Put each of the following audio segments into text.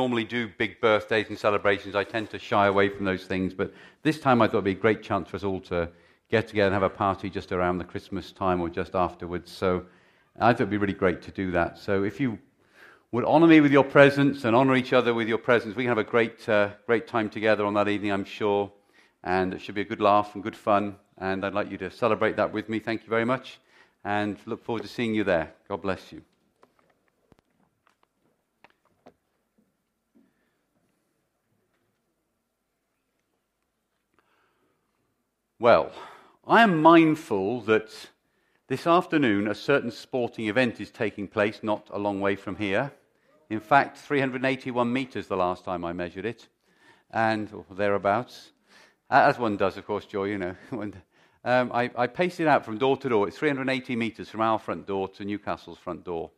normally do big birthdays and celebrations. I tend to shy away from those things, but this time I thought it would be a great chance for us all to get together and have a party just around the Christmas time or just afterwards. So I thought it would be really great to do that. So if you would honour me with your presence and honour each other with your presence, we can have a great time together on that evening, I'm sure. And it should be a good laugh and good fun. And I'd like you to celebrate that with me. Thank you very much. And look forward to seeing you there. God bless you. Well, I am mindful that this afternoon a certain sporting event is taking place not a long way from here. In fact, 381 metres the last time I measured it, and or thereabouts. As one does, of course, Joy, you know. I paced it out from door to door. It's 380 metres from our front door to Newcastle's front door.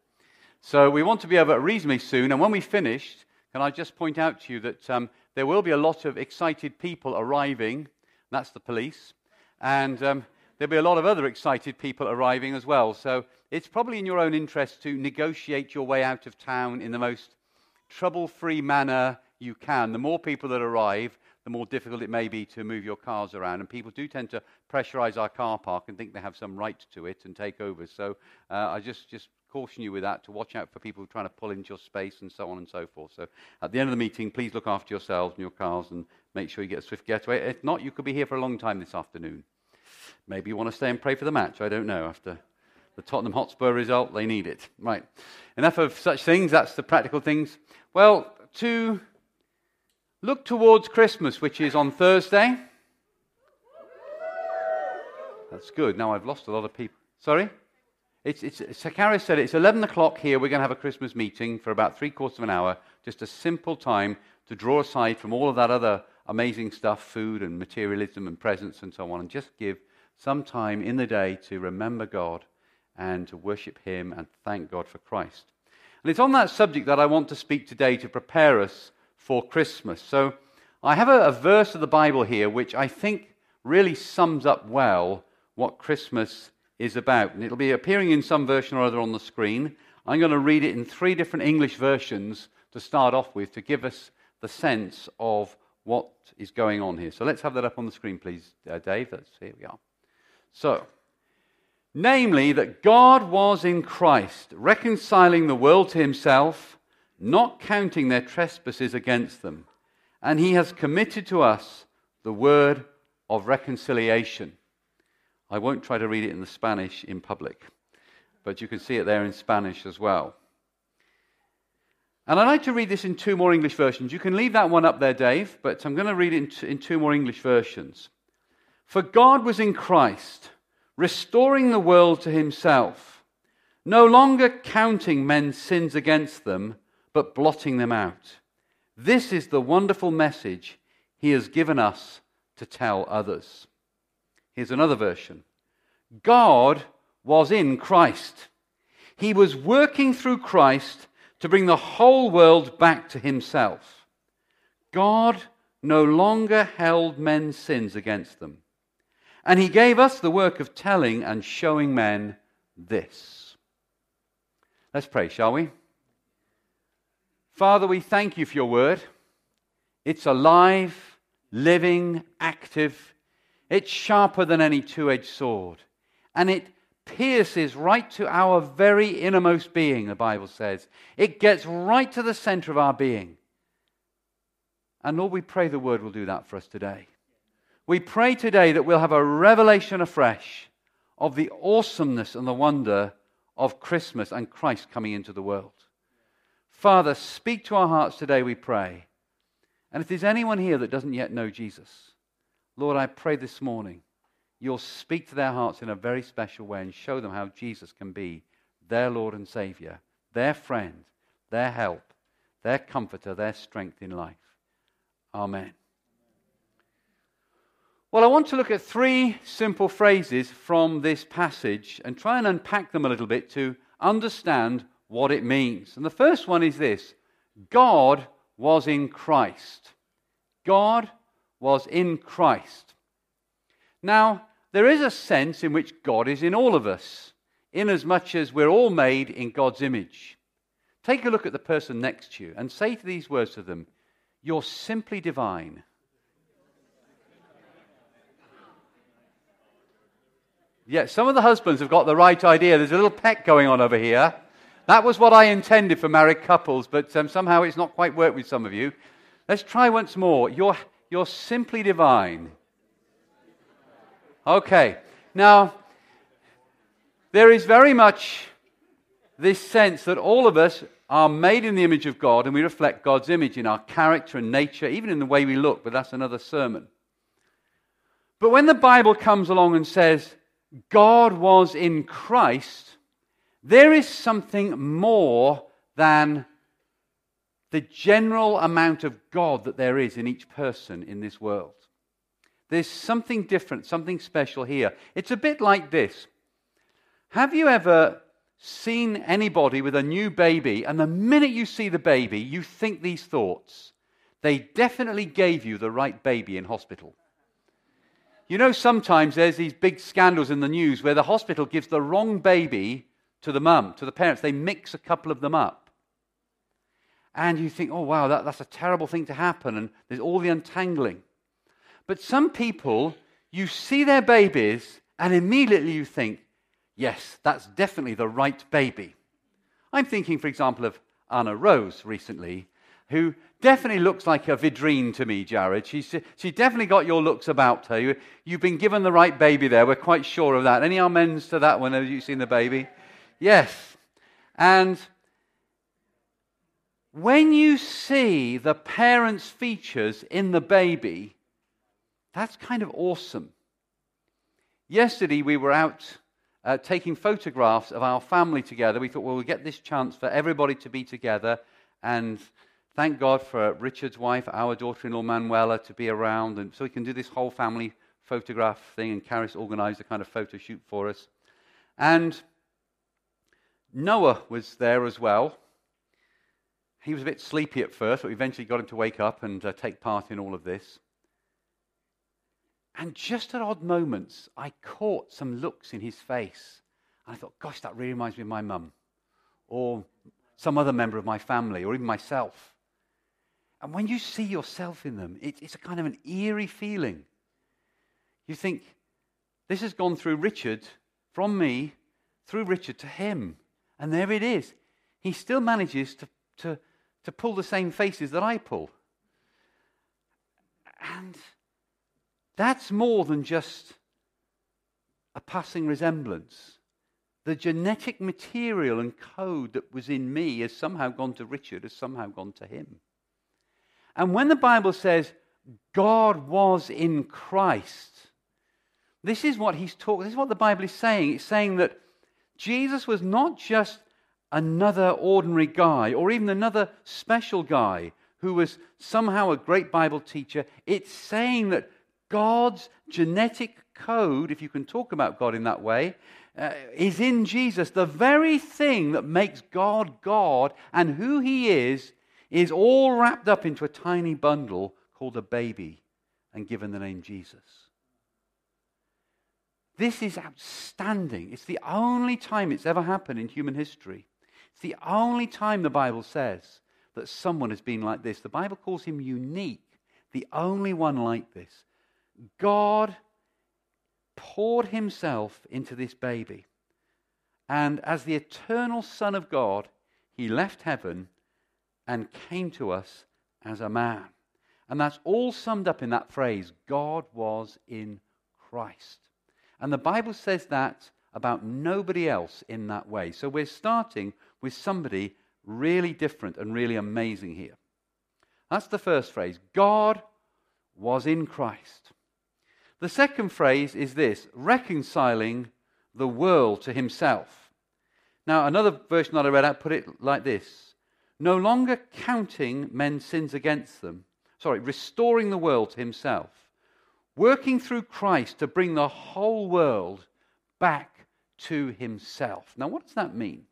So we want to be over reasonably soon, and when we finished, can I just point out to you that there will be a lot of excited people arriving. That's the police. And there'll be a lot of other excited people arriving as well. So it's probably in your own interest to negotiate your way out of town in the most trouble-free manner you can. The more people that arrive, the more difficult it may be to move your cars around. And people do tend to pressurize our car park and think they have some right to it and take over. So I just caution you with that, to watch out for people trying to pull into your space and so on and so forth. So at the end of the meeting, please look after yourselves and your cars and make sure you get a swift getaway. If not, you could be here for a long time this afternoon. Maybe you want to stay and pray for the match. I don't know. After the Tottenham Hotspur result, they need it. Right. Enough of such things. That's the practical things. Well, to look towards Christmas, which is on Thursday. That's good. Now I've lost a lot of people. Sorry? Karis said it's 11 o'clock here. We're going to have a Christmas meeting for about 3/4 of an hour. Just a simple time to draw aside from all of that other amazing stuff, food and materialism and presents and so on, and just give some time in the day to remember God and to worship Him and thank God for Christ. And it's on that subject that I want to speak today to prepare us for Christmas. So I have a verse of the Bible here which I think really sums up well what Christmas is about. And it'll be appearing in some version or other on the screen. I'm going to read it in 3 different English versions to start off with, to give us the sense of what is going on here. So let's have that up on the screen, please, Dave. Here we are. So, namely, that God was in Christ, reconciling the world to Himself, not counting their trespasses against them. And He has committed to us the word of reconciliation. I won't try to read it in the Spanish in public, but you can see it there in Spanish as well. And I'd like to read this in 2 more English versions. You can leave that one up there, Dave, but I'm going to read it in 2 more English versions. For God was in Christ, restoring the world to Himself, no longer counting men's sins against them, but blotting them out. This is the wonderful message He has given us to tell others. Here's another version. God was in Christ. He was working through Christ to bring the whole world back to Himself. God no longer held men's sins against them. And He gave us the work of telling and showing men this. Let's pray, shall we? Father, we thank You for Your word. It's alive, living, active. It's sharper than any two-edged sword. And it pierces right to our very innermost being, the Bible says. It gets right to the center of our being. And Lord, we pray the word will do that for us today. We pray today that we'll have a revelation afresh of the awesomeness and the wonder of Christmas and Christ coming into the world. Father, speak to our hearts today, we pray. And if there's anyone here that doesn't yet know Jesus, Lord, I pray this morning You'll speak to their hearts in a very special way and show them how Jesus can be their Lord and Savior, their friend, their help, their comforter, their strength in life. Amen. Well, I want to look at 3 simple phrases from this passage and try and unpack them a little bit to understand what it means. And the first one is this: God was in Christ. God was in Christ. Now, there is a sense in which God is in all of us, inasmuch as we're all made in God's image. Take a look at the person next to you and say these words to them, "You're simply divine." Yeah, some of the husbands have got the right idea. There's a little peck going on over here. That was what I intended for married couples, but somehow it's not quite worked with some of you. Let's try once more. You're simply divine. Okay. Now, there is very much this sense that all of us are made in the image of God, and we reflect God's image in our character and nature, even in the way we look, but that's another sermon. But when the Bible comes along and says, God was in Christ, there is something more than the general amount of God that there is in each person in this world. There's something different, something special here. It's a bit like this. Have you ever seen anybody with a new baby, and the minute you see the baby, you think these thoughts? They definitely gave you the right baby in hospital. You know, sometimes there's these big scandals in the news where the hospital gives the wrong baby to the mum, to the parents. They mix a couple of them up. And you think, oh, wow, that's a terrible thing to happen. And there's all the untangling. But some people, you see their babies, and immediately you think, yes, that's definitely the right baby. I'm thinking, for example, of Anna Rose recently, who definitely looks like a Vidrine to me, Jared. She definitely got your looks about her. You've been given the right baby there. We're quite sure of that. Any amens to that one? Have you seen the baby? Yes. And when you see the parents' features in the baby, that's kind of awesome. Yesterday we were out taking photographs of our family together. We thought, well, we'll get this chance for everybody to be together. And thank God for Richard's wife, our daughter-in-law Manuela, to be around. And so we can do this whole family photograph thing. And Karis organised a kind of photo shoot for us. And Noah was there as well. He was a bit sleepy at first, but we eventually got him to wake up and take part in all of this. And just at odd moments, I caught some looks in his face. And I thought, gosh, that really reminds me of my mum, or some other member of my family, or even myself. And when you see yourself in them, it's a kind of an eerie feeling. You think, this has gone through Richard, from me, through Richard to him. And there it is. He still manages to pull the same faces that I pull. And that's more than just a passing resemblance. The genetic material and code that was in me has somehow gone to Richard, has somehow gone to him. And when the Bible says, God was in Christ, this is what he's talking, this is what the Bible is saying. It's saying that Jesus was not just another ordinary guy, or even another special guy who was somehow a great Bible teacher. It's saying that God's genetic code, if you can talk about God in that way, is in Jesus. The very thing that makes God God and who he is all wrapped up into a tiny bundle called a baby and given the name Jesus. This is outstanding. It's the only time it's ever happened in human history. It's the only time the Bible says that someone has been like this. The Bible calls him unique, the only one like this. God poured himself into this baby. And as the eternal Son of God, he left heaven and came to us as a man. And that's all summed up in that phrase, God was in Christ. And the Bible says that about nobody else in that way. So we're starting with somebody really different and really amazing here. That's the first phrase, God was in Christ. The second phrase is this, reconciling the world to himself. Now, another version that I read out put it like this, no longer counting men's sins against them, restoring the world to himself, working through Christ to bring the whole world back to himself. Now, what does that mean?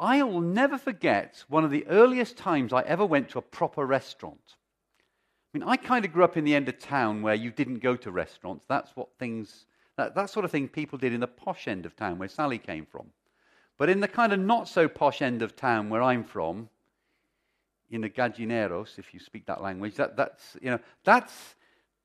I will never forget one of the earliest times I ever went to a proper restaurant. I mean, I kind of grew up in the end of town where you didn't go to restaurants. That's what things, that sort of thing people did in the posh end of town where Sally came from. But in the kind of not so posh end of town where I'm from, in the gallineros, if you speak that language, that's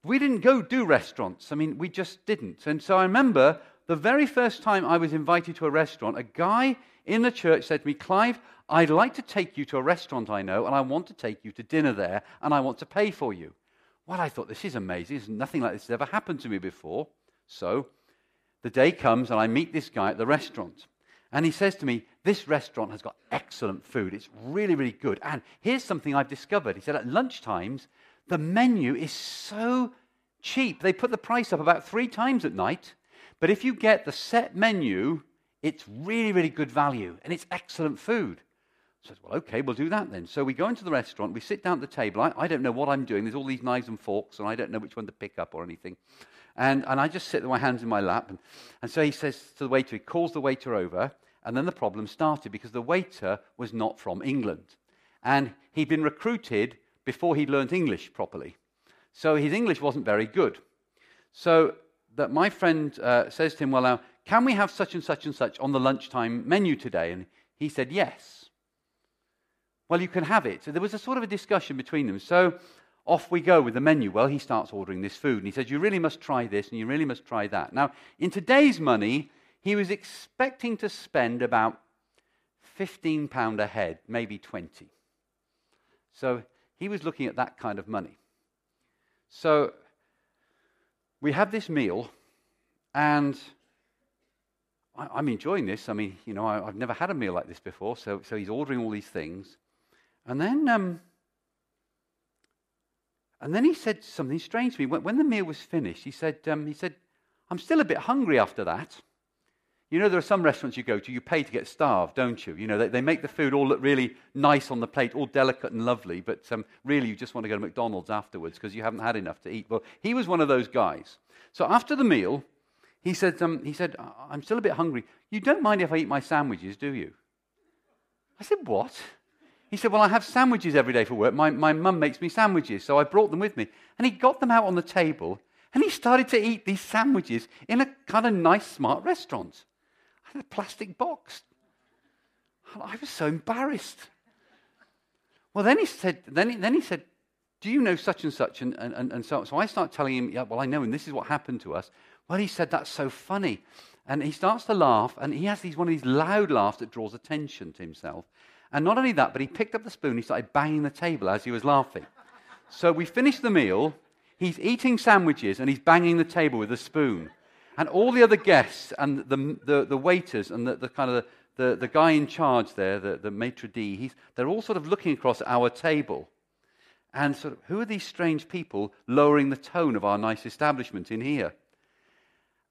we didn't go do restaurants. I mean, we just didn't. And so I remember the very first time I was invited to a restaurant, a guy in the church said to me, "Clive, I'd like to take you to a restaurant I know, and I want to take you to dinner there, and I want to pay for you." Well, I thought, this is amazing. There's nothing like this has ever happened to me before. So the day comes, and I meet this guy at the restaurant. And he says to me, "This restaurant has got excellent food. It's really, really good. And here's something I've discovered." He said, "At lunchtimes, the menu is so cheap. They put the price up about 3 times at night. But if you get the set menu, it's really, really good value. And it's excellent food." I said, "Well, okay, we'll do that then." So we go into the restaurant. We sit down at the table. I don't know what I'm doing. There's all these knives and forks, and I don't know which one to pick up or anything. And I just sit with my hands in my lap. And so he says to the waiter, he calls the waiter over. And then the problem started because the waiter was not from England. And he'd been recruited before he'd learned English properly. So his English wasn't very good. So that my friend says to him, "Well, now, can we have such and such and such on the lunchtime menu today?" And he said, "Yes." "Well, you can have it." So there was a sort of a discussion between them. So off we go with the menu. Well, he starts ordering this food. And he says, "You really must try this and you really must try that." Now, in today's money, he was expecting to spend about £15 a head, maybe 20. So he was looking at that kind of money. So we have this meal, and I'm enjoying this. I mean, you know, I've never had a meal like this before, so he's ordering all these things. And then he said something strange to me. When the meal was finished, he said, "I'm still a bit hungry after that." You know, there are some restaurants you go to, you pay to get starved, don't you? You know, they make the food all look really nice on the plate, all delicate and lovely, but really you just want to go to McDonald's afterwards because you haven't had enough to eat. Well, he was one of those guys. So after the meal, he said, "I'm still a bit hungry. You don't mind if I eat my sandwiches, do you?" I said, "What?" He said, "Well, I have sandwiches every day for work. My mum makes me sandwiches, so I brought them with me." And he got them out on the table, and he started to eat these sandwiches in a kind of nice, smart restaurant. In a plastic box. I was so embarrassed. Well, then he said, "Do you know such and such?" And so I start telling him, "Yeah, well, I know, and this is what happened to us." Well, he said, "That's so funny." And he starts to laugh, and he has one of these loud laughs that draws attention to himself. And not only that, but he picked up the spoon, he started banging the table as he was laughing. So we finished the meal, he's eating sandwiches, and he's banging the table with a spoon. And all the other guests and the waiters and the guy in charge there, the maitre d', they're all sort of looking across our table. And sort of, who are these strange people lowering the tone of our nice establishment in here?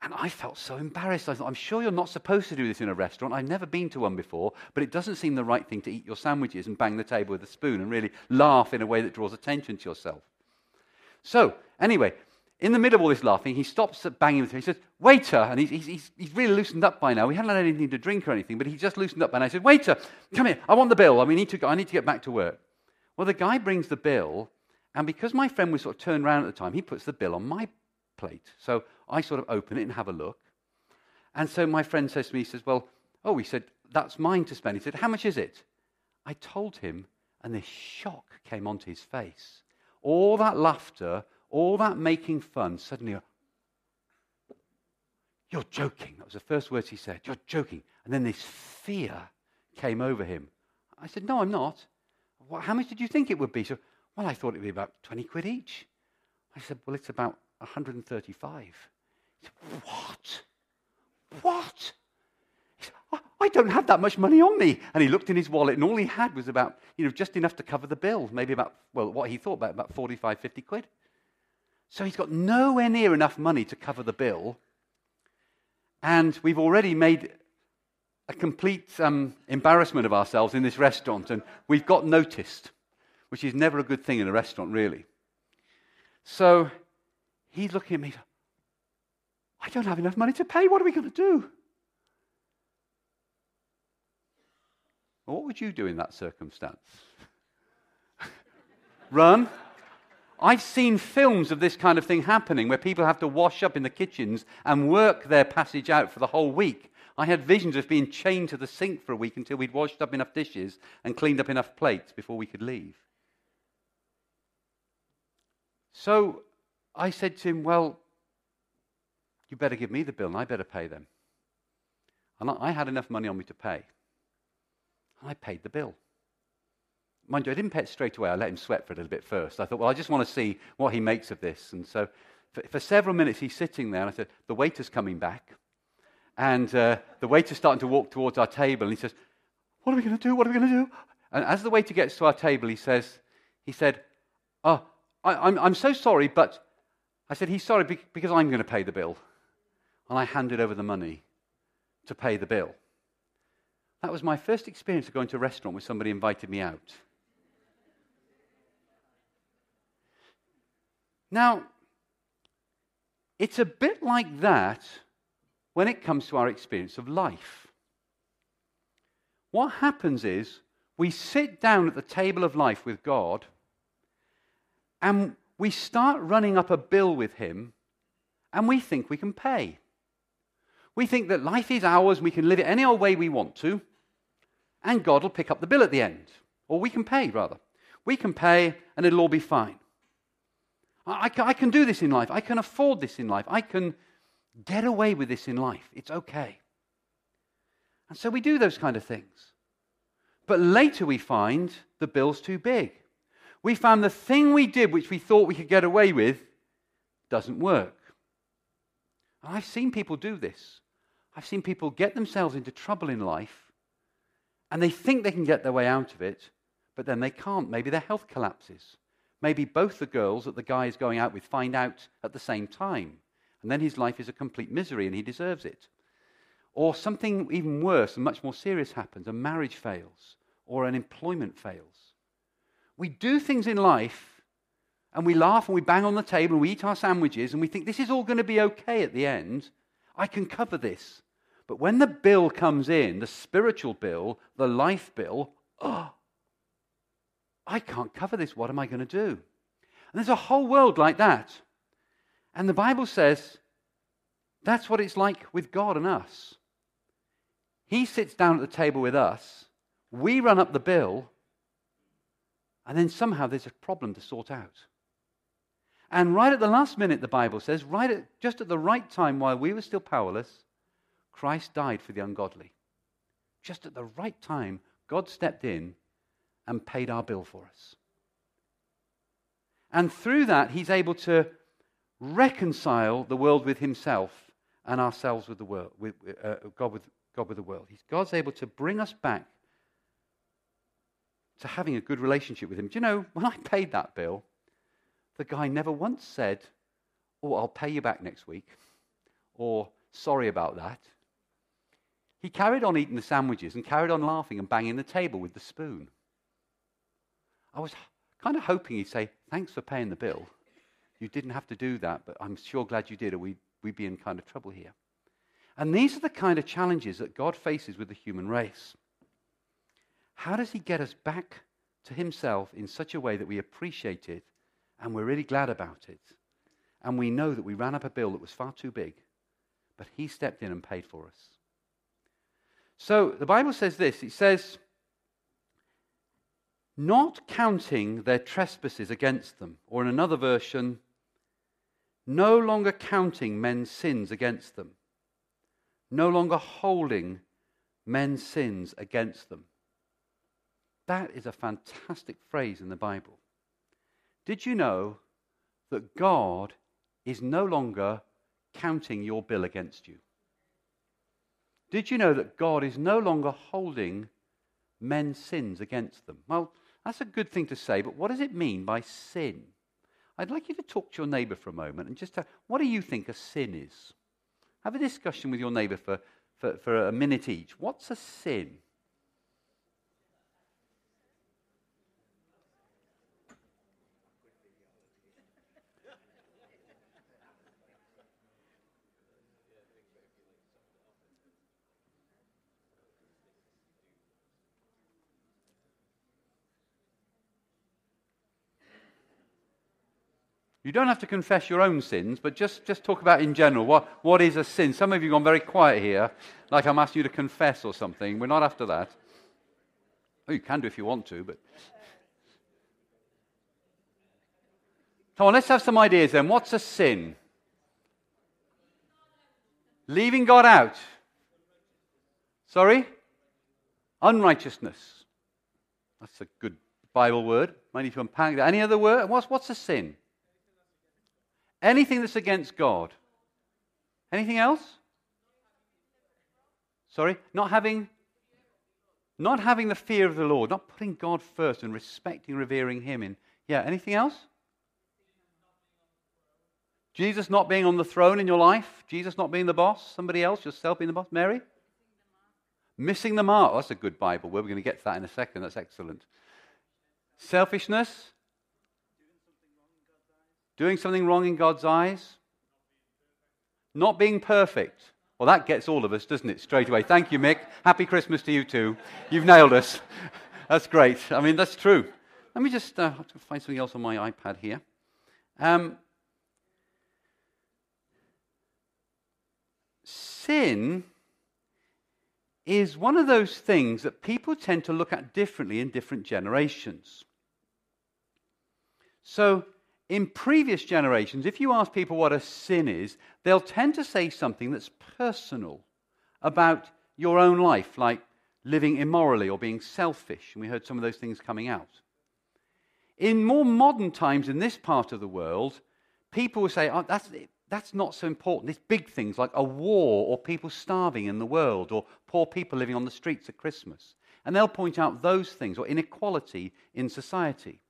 And I felt so embarrassed. I thought, I'm sure you're not supposed to do this in a restaurant. I've never been to one before, but it doesn't seem the right thing to eat your sandwiches and bang the table with a spoon and really laugh in a way that draws attention to yourself. So, anyway, in the middle of all this laughing, he stops at banging with me. He says, "Waiter," and he's really loosened up by now. We hadn't had anything to drink or anything, but he just loosened up. And I said, "Waiter, come here. I want the bill. I need to get back to work." Well, the guy brings the bill, and because my friend was sort of turned around at the time, he puts the bill on my plate. So I sort of open it and have a look. And so my friend says to me, he says, "Well, oh," he said, "that's mine to spend." He said, "How much is it?" I told him, and this shock came onto his face. All that laughter, all that making fun, suddenly, "You're joking." That was the first words he said. "You're joking." And then this fear came over him. I said, "No, I'm not." "What, how much did you think it would be?" So, "Well, I thought it would be about 20 quid each." I said, "Well, it's about 135. He said, "What? What?" He said, "I don't have that much money on me." And he looked in his wallet, and all he had was about, just enough to cover the bill, maybe about, well, what he thought about 45, 50 quid. So he's got nowhere near enough money to cover the bill. And we've already made a complete embarrassment of ourselves in this restaurant. And we've got noticed, which is never a good thing in a restaurant, really. So he's looking at me. "I don't have enough money to pay. What are we going to do?" Well, what would you do in that circumstance? Run. I've seen films of this kind of thing happening where people have to wash up in the kitchens and work their passage out for the whole week. I had visions of being chained to the sink for a week until we'd washed up enough dishes and cleaned up enough plates before we could leave. So I said to him, well, you better give me the bill and I better pay them. And I had enough money on me to pay. And I paid the bill. Mind you, I didn't pay it straight away. I let him sweat for a little bit first. I thought, well, I just want to see what he makes of this. And so for several minutes, he's sitting there. And I said, the waiter's coming back. And the waiter's starting to walk towards our table. And he says, what are we going to do? What are we going to do? And as the waiter gets to our table, he said, oh, I'm so sorry, but I said, he's sorry because I'm going to pay the bill. And I handed over the money to pay the bill. That was my first experience of going to a restaurant where somebody invited me out. Now, it's a bit like that when it comes to our experience of life. What happens is we sit down at the table of life with God and we start running up a bill with him and we think we can pay. We think that life is ours, we can live it any old way we want to, and God will pick up the bill at the end. Or we can pay, rather. We can pay and it'll all be fine. I can do this in life. I can afford this in life. I can get away with this in life. It's okay. And so we do those kind of things. But later we find the bill's too big. We found the thing we did, which we thought we could get away with, doesn't work. And I've seen people do this. I've seen people get themselves into trouble in life, and they think they can get their way out of it, but then they can't. Maybe their health collapses. Maybe both the girls that the guy is going out with find out at the same time, and then his life is a complete misery and he deserves it. Or something even worse and much more serious happens. A marriage fails, or an employment fails. We do things in life, and we laugh and we bang on the table and we eat our sandwiches and we think this is all going to be okay at the end. I can cover this. But when the bill comes in, the spiritual bill, the life bill, oh, I can't cover this. What am I going to do? And there's a whole world like that. And the Bible says that's what it's like with God and us. He sits down at the table with us. We run up the bill. And then somehow there's a problem to sort out. And right at the last minute, the Bible says, just at the right time while we were still powerless, Christ died for the ungodly. Just at the right time, God stepped in and paid our bill for us. And through that, he's able to reconcile the world with himself and ourselves with the world, God with the world. God's able to bring us back to having a good relationship with him. Do you know, when I paid that bill, the guy never once said, oh, I'll pay you back next week, or sorry about that. He carried on eating the sandwiches and carried on laughing and banging the table with the spoon. I was kind of hoping he'd say, thanks for paying the bill. You didn't have to do that, but I'm sure glad you did, or we'd be in kind of trouble here. And these are the kind of challenges that God faces with the human race. How does he get us back to himself in such a way that we appreciate it and we're really glad about it? And we know that we ran up a bill that was far too big, but he stepped in and paid for us. So the Bible says this, it says, not counting their trespasses against them, or in another version, no longer counting men's sins against them, no longer holding men's sins against them. That is a fantastic phrase in the Bible. Did you know that God is no longer counting your bill against you? Did you know that God is no longer holding men's sins against them? Well, that's a good thing to say, but what does it mean by sin? I'd like you to talk to your neighbour for a moment and just tell, what do you think a sin is? Have a discussion with your neighbour for a minute each. What's a sin? You don't have to confess your own sins, but just talk about in general. What is a sin? Some of you have gone very quiet here, like I'm asking you to confess or something. We're not after that. Oh, you can do if you want to, but... Come on, let's have some ideas then. What's a sin? Leaving God out. Sorry? Unrighteousness. That's a good Bible word. Might need to unpack that. Any other word? What's a sin? Anything that's against God. Anything else? Sorry? Not having the fear of the Lord. Not putting God first and respecting, revering Him. Anything else? Jesus not being on the throne in your life. Jesus not being the boss. Somebody else, yourself being the boss. Mary? Missing the mark. Oh, that's a good Bible word. We're going to get to that in a second. That's excellent. Selfishness. Doing something wrong in God's eyes. Not being perfect. Well, that gets all of us, doesn't it, straight away? Thank you, Mick. Happy Christmas to you too. You've nailed us. That's great. I mean, that's true. Let me just have to find something else on my iPad here. Sin is one of those things that people tend to look at differently in different generations. So, in previous generations, if you ask people what a sin is, they'll tend to say something that's personal about your own life, like living immorally or being selfish, and we heard some of those things coming out. In more modern times in this part of the world, people will say, oh, that's not so important. It's big things like a war or people starving in the world or poor people living on the streets at Christmas. And they'll point out those things or inequality in society.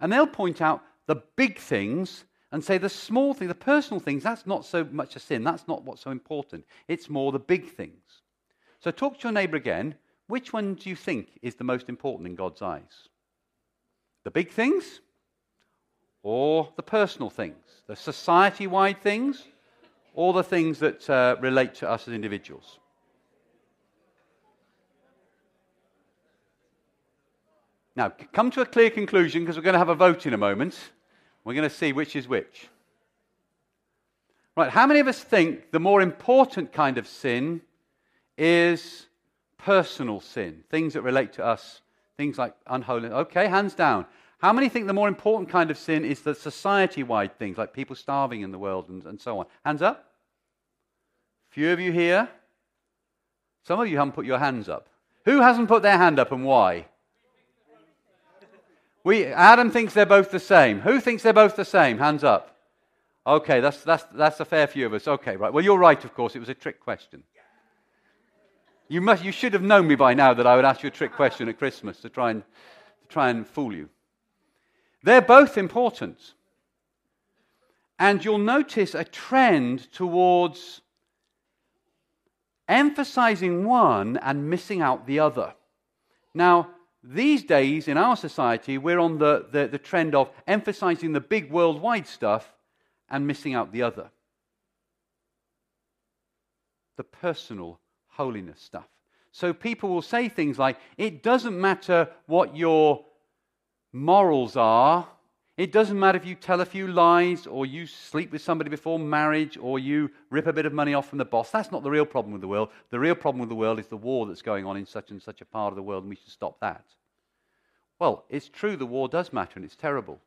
And they'll point out the big things and say the small things, the personal things, that's not so much a sin. That's not what's so important. It's more the big things. So talk to your neighbour again. Which one do you think is the most important in God's eyes? The big things? Or the personal things, the society-wide things, or the things that relate to us as individuals. Now, come to a clear conclusion, because we're going to have a vote in a moment. We're going to see which is which. Right, how many of us think the more important kind of sin is personal sin, things that relate to us, things like unholiness? Okay, hands down. How many think the more important kind of sin is the society-wide things, like people starving in the world and so on? Hands up. A few of you here. Some of you haven't put your hands up. Who hasn't put their hand up and why? Adam thinks they're both the same. Who thinks they're both the same? Hands up. Okay, that's a fair few of us. Okay, right. Well, you're right, of course. It was a trick question. You should have known me by now that I would ask you a trick question at Christmas to try and fool you. They're both important. And you'll notice a trend towards emphasizing one and missing out the other. Now, these days in our society, we're on the trend of emphasizing the big worldwide stuff and missing out the other. The personal holiness stuff. So people will say things like, it doesn't matter what your morals are. It doesn't matter if you tell a few lies or you sleep with somebody before marriage or you rip a bit of money off from the boss. That's not the real problem with the world. The real problem with the world is the war that's going on in such and such a part of the world, and we should stop that. Well, it's true the war does matter and it's terrible,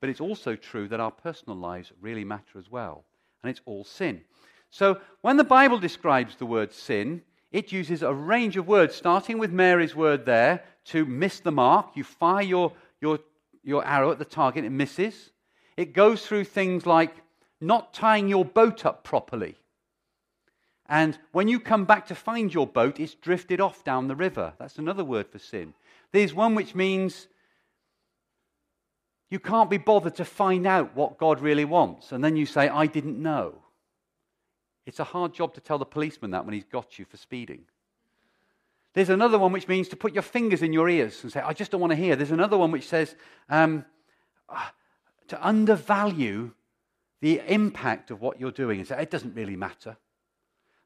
but it's also true that our personal lives really matter as well, and it's all sin. So when the Bible describes the word sin, it uses a range of words, starting with Mary's word there, to miss the mark. You fire your arrow at the target, it misses. It goes through things like not tying your boat up properly. And when you come back to find your boat, it's drifted off down the river. That's another word for sin. There's one which means you can't be bothered to find out what God really wants. And then you say, I didn't know. It's a hard job to tell the policeman that when he's got you for speeding. There's another one which means to put your fingers in your ears and say, I just don't want to hear. There's another one which says to undervalue the impact of what you're doing and say, it doesn't really matter.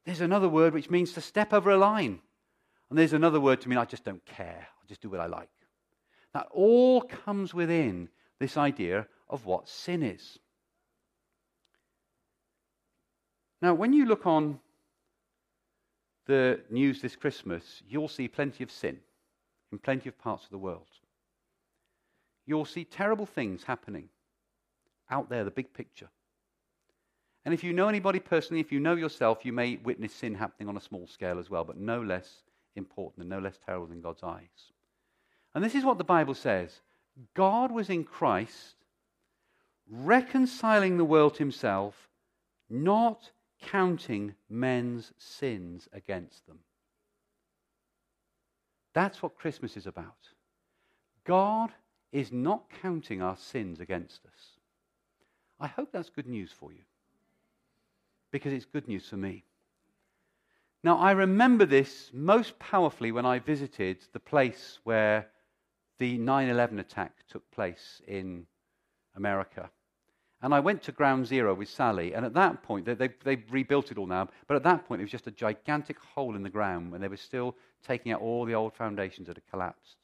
There's another word which means to step over a line. And there's another word to mean, I just don't care. I'll just do what I like. That all comes within this idea of what sin is. Now, when you look on the news this Christmas, you'll see plenty of sin in plenty of parts of the world. You'll see terrible things happening out there, the big picture. And if you know anybody personally, if you know yourself, you may witness sin happening on a small scale as well, but no less important and no less terrible in God's eyes. And this is what the Bible says. God was in Christ, reconciling the world to himself, not counting men's sins against them. That's what Christmas is about. God is not counting our sins against us. I hope that's good news for you, because it's good news for me. Now, I remember this most powerfully when I visited the place where the 9/11 attack took place in America. And I went to Ground Zero with Sally, and at that point, they've rebuilt it all now, but at that point it was just a gigantic hole in the ground, and they were still taking out all the old foundations that had collapsed.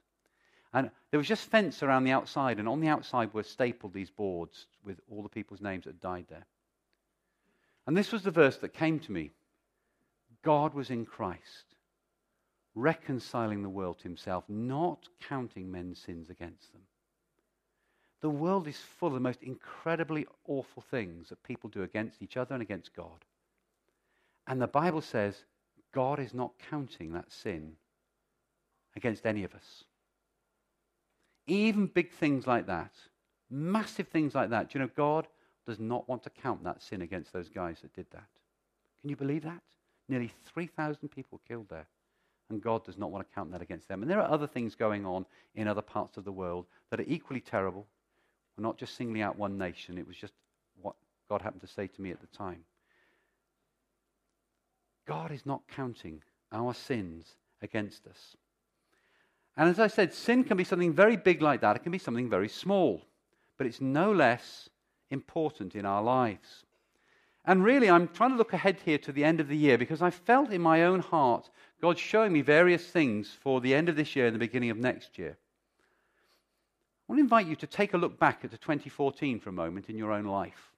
And there was just fence around the outside, and on the outside were stapled these boards with all the people's names that had died there. And this was the verse that came to me. God was in Christ, reconciling the world to himself, not counting men's sins against them. The world is full of the most incredibly awful things that people do against each other and against God. And the Bible says God is not counting that sin against any of us. Even big things like that, massive things like that. Do you know, God does not want to count that sin against those guys that did that. Can you believe that? Nearly 3,000 people killed there. And God does not want to count that against them. And there are other things going on in other parts of the world that are equally terrible. We're not just singling out one nation. It was just what God happened to say to me at the time. God is not counting our sins against us. And as I said, sin can be something very big like that. It can be something very small. But it's no less important in our lives. And really, I'm trying to look ahead here to the end of the year, because I felt in my own heart God showing me various things for the end of this year and the beginning of next year. I want to invite you to take a look back at the 2014 for a moment in your own life.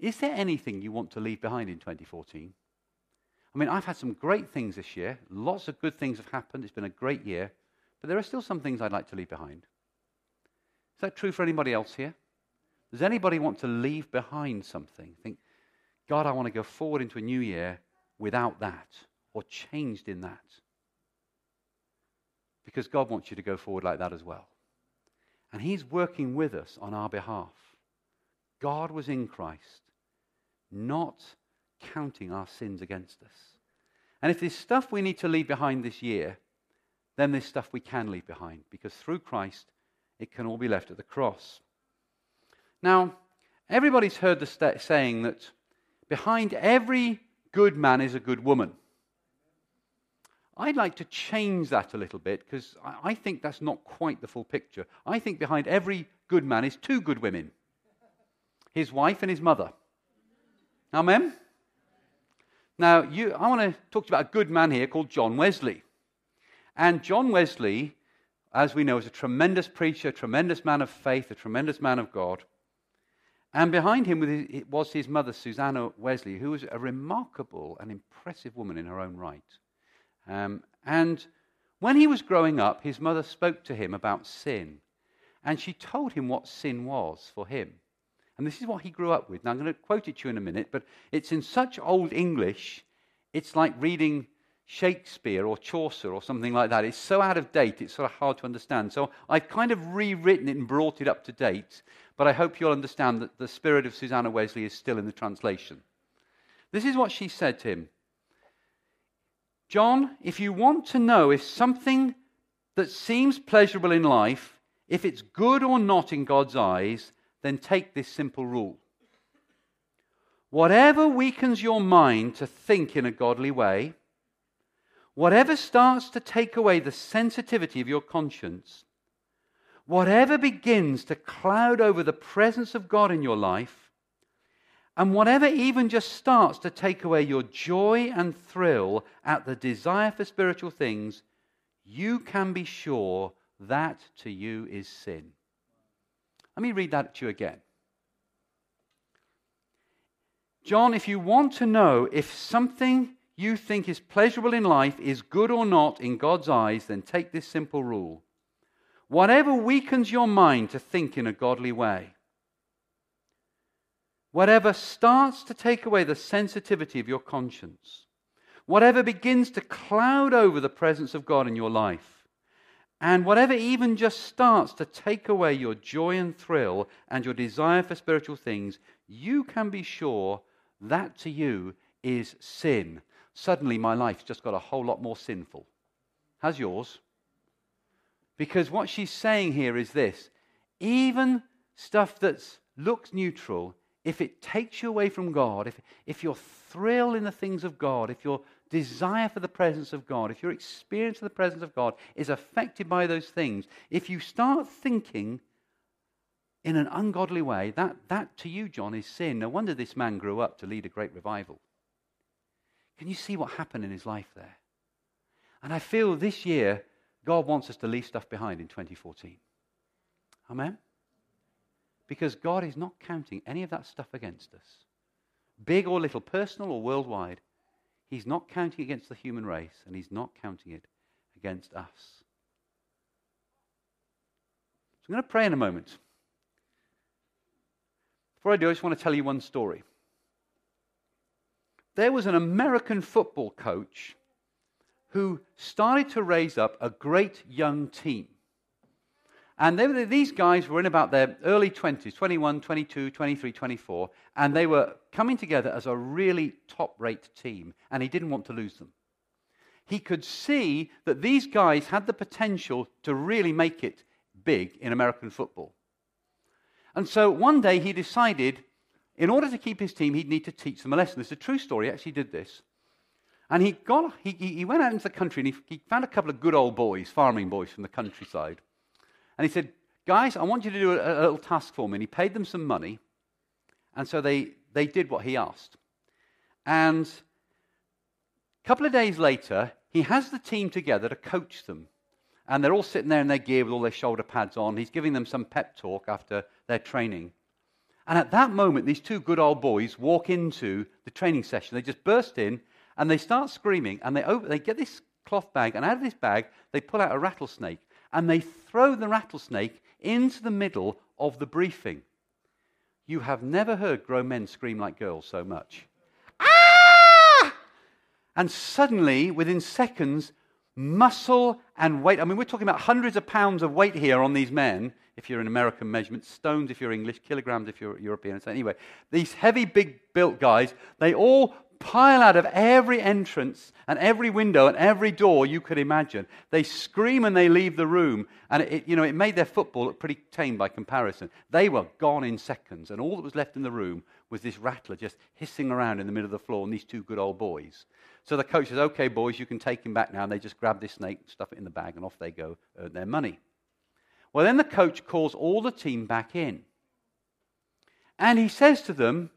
Is there anything you want to leave behind in 2014? I mean, I've had some great things this year. Lots of good things have happened. It's been a great year. But there are still some things I'd like to leave behind. Is that true for anybody else here? Does anybody want to leave behind something? Think, God, I want to go forward into a new year without that, or changed in that. Because God wants you to go forward like that as well. And he's working with us on our behalf. God was in Christ, not counting our sins against us. And if there's stuff we need to leave behind this year, then there's stuff we can leave behind, because through Christ, it can all be left at the cross. Now, everybody's heard the saying that behind every good man is a good woman. I'd like to change that a little bit, because I think that's not quite the full picture. I think behind every good man is two good women, his wife and his mother. Amen? Now, I want to talk to you about a good man here called John Wesley. And John Wesley, as we know, was a tremendous preacher, a tremendous man of faith, a tremendous man of God. And behind him was his mother, Susanna Wesley, who was a remarkable and impressive woman in her own right. And when he was growing up, his mother spoke to him about sin. And she told him what sin was for him. And this is what he grew up with. Now, I'm going to quote it to you in a minute, but it's in such old English, it's like reading Shakespeare or Chaucer or something like that. It's so out of date, it's sort of hard to understand. So I've kind of rewritten it and brought it up to date, but I hope you'll understand that the spirit of Susanna Wesley is still in the translation. This is what she said to him. John, if you want to know if something that seems pleasurable in life, if it's good or not in God's eyes, then take this simple rule. Whatever weakens your mind to think in a godly way, whatever starts to take away the sensitivity of your conscience, whatever begins to cloud over the presence of God in your life, and whatever even just starts to take away your joy and thrill at the desire for spiritual things, you can be sure that to you is sin. Let me read that to you again. John, if you want to know if something you think is pleasurable in life is good or not in God's eyes, then take this simple rule. Whatever weakens your mind to think in a godly way, whatever starts to take away the sensitivity of your conscience, whatever begins to cloud over the presence of God in your life, and whatever even just starts to take away your joy and thrill and your desire for spiritual things, you can be sure that to you is sin. Suddenly my life's just got a whole lot more sinful. Has yours? Because what she's saying here is this: even stuff that looks neutral, if it takes you away from God, if your thrill in the things of God, if your desire for the presence of God, if your experience of the presence of God is affected by those things, if you start thinking in an ungodly way, that to you, John, is sin. No wonder this man grew up to lead a great revival. Can you see what happened in his life there? And I feel this year, God wants us to leave stuff behind in 2014. Amen? Because God is not counting any of that stuff against us. Big or little, personal or worldwide, He's not counting against the human race, and He's not counting it against us. So I'm going to pray in a moment. Before I do, I just want to tell you one story. There was an American football coach who started to raise up a great young team. And these guys were in about their early 20s, 21, 22, 23, 24, and they were coming together as a really top-rate team, and he didn't want to lose them. He could see that these guys had the potential to really make it big in American football. And so one day he decided, in order to keep his team, he'd need to teach them a lesson. It's a true story, he actually did this. And he went out into the country, and he found a couple of good old boys, farming boys from the countryside. And he said, guys, I want you to do a little task for me. And he paid them some money. And so they did what he asked. And a couple of days later, he has the team together to coach them. And they're all sitting there in their gear with all their shoulder pads on. He's giving them some pep talk after their training. And at that moment, these two good old boys walk into the training session. They just burst in, and they start screaming. And they get this cloth bag, and out of this bag, they pull out a rattlesnake. And they throw the rattlesnake into the middle of the briefing. You have never heard grown men scream like girls so much. Ah! And suddenly, within seconds, muscle and weight. I mean, we're talking about hundreds of pounds of weight here on these men, if you're in American measurements, stones if you're English, kilograms if you're European. So anyway, these heavy, big-built guys, they all pile out of every entrance and every window and every door you could imagine. They scream and they leave the room, and it made their football look pretty tame by comparison. They were gone in seconds, and all that was left in the room was this rattler just hissing around in the middle of the floor and these two good old boys. So the coach says, okay, boys, you can take him back now, and they just grab this snake, stuff it in the bag, and off they go, earn their money. Well, then the coach calls all the team back in, and he says to them,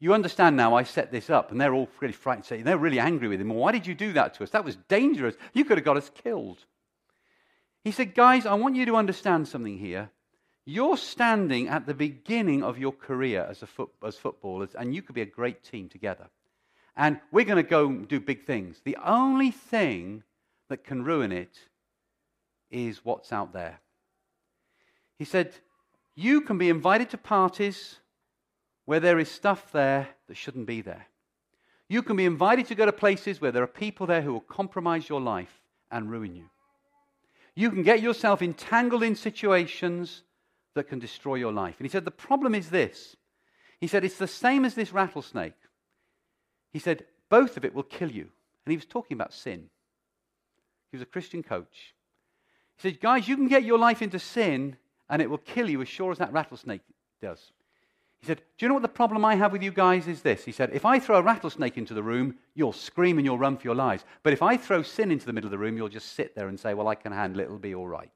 you understand now I set this up. And they're all really frightened. Saying they're really angry with him. Why did you do that to us? That was dangerous. You could have got us killed. He said, guys, I want you to understand something here. You're standing at the beginning of your career as footballers, and you could be a great team together. And we're going to go and do big things. The only thing that can ruin it is what's out there. He said, you can be invited to parties where there is stuff there that shouldn't be there. You can be invited to go to places where there are people there who will compromise your life and ruin you. You can get yourself entangled in situations that can destroy your life. And he said, the problem is this. He said, it's the same as this rattlesnake. He said, both of it will kill you. And he was talking about sin. He was a Christian coach. He said, guys, you can get your life into sin, and it will kill you as sure as that rattlesnake does. He said, do you know what the problem I have with you guys is this? He said, if I throw a rattlesnake into the room, you'll scream and you'll run for your lives. But if I throw sin into the middle of the room, you'll just sit there and say, well, I can handle it, it'll be all right.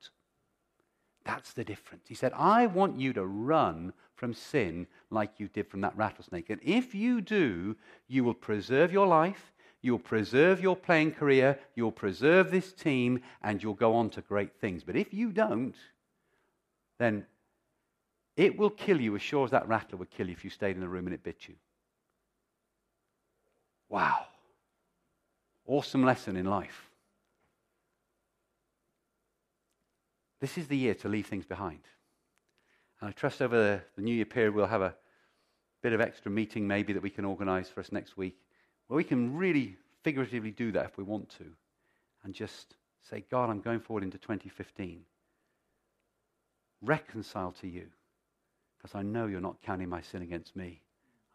That's the difference. He said, I want you to run from sin like you did from that rattlesnake. And if you do, you will preserve your life, you'll preserve your playing career, you'll preserve this team, and you'll go on to great things. But if you don't, then it will kill you as sure as that rattler would kill you if you stayed in the room and it bit you. Wow. Awesome lesson in life. This is the year to leave things behind. And I trust over the New Year period we'll have a bit of extra meeting maybe that we can organise for us next week, where we can really figuratively do that if we want to, and just say, God, I'm going forward into 2015. Reconcile to you, because I know you're not counting my sin against me,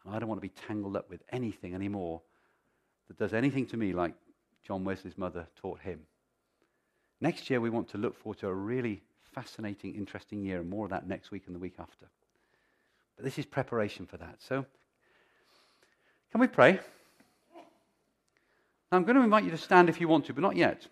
and I don't want to be tangled up with anything anymore that does anything to me like John Wesley's mother taught him. Next year, we want to look forward to a really fascinating, interesting year, and more of that next week and the week after. But this is preparation for that. So, can we pray? Now, I'm going to invite you to stand if you want to, but not yet.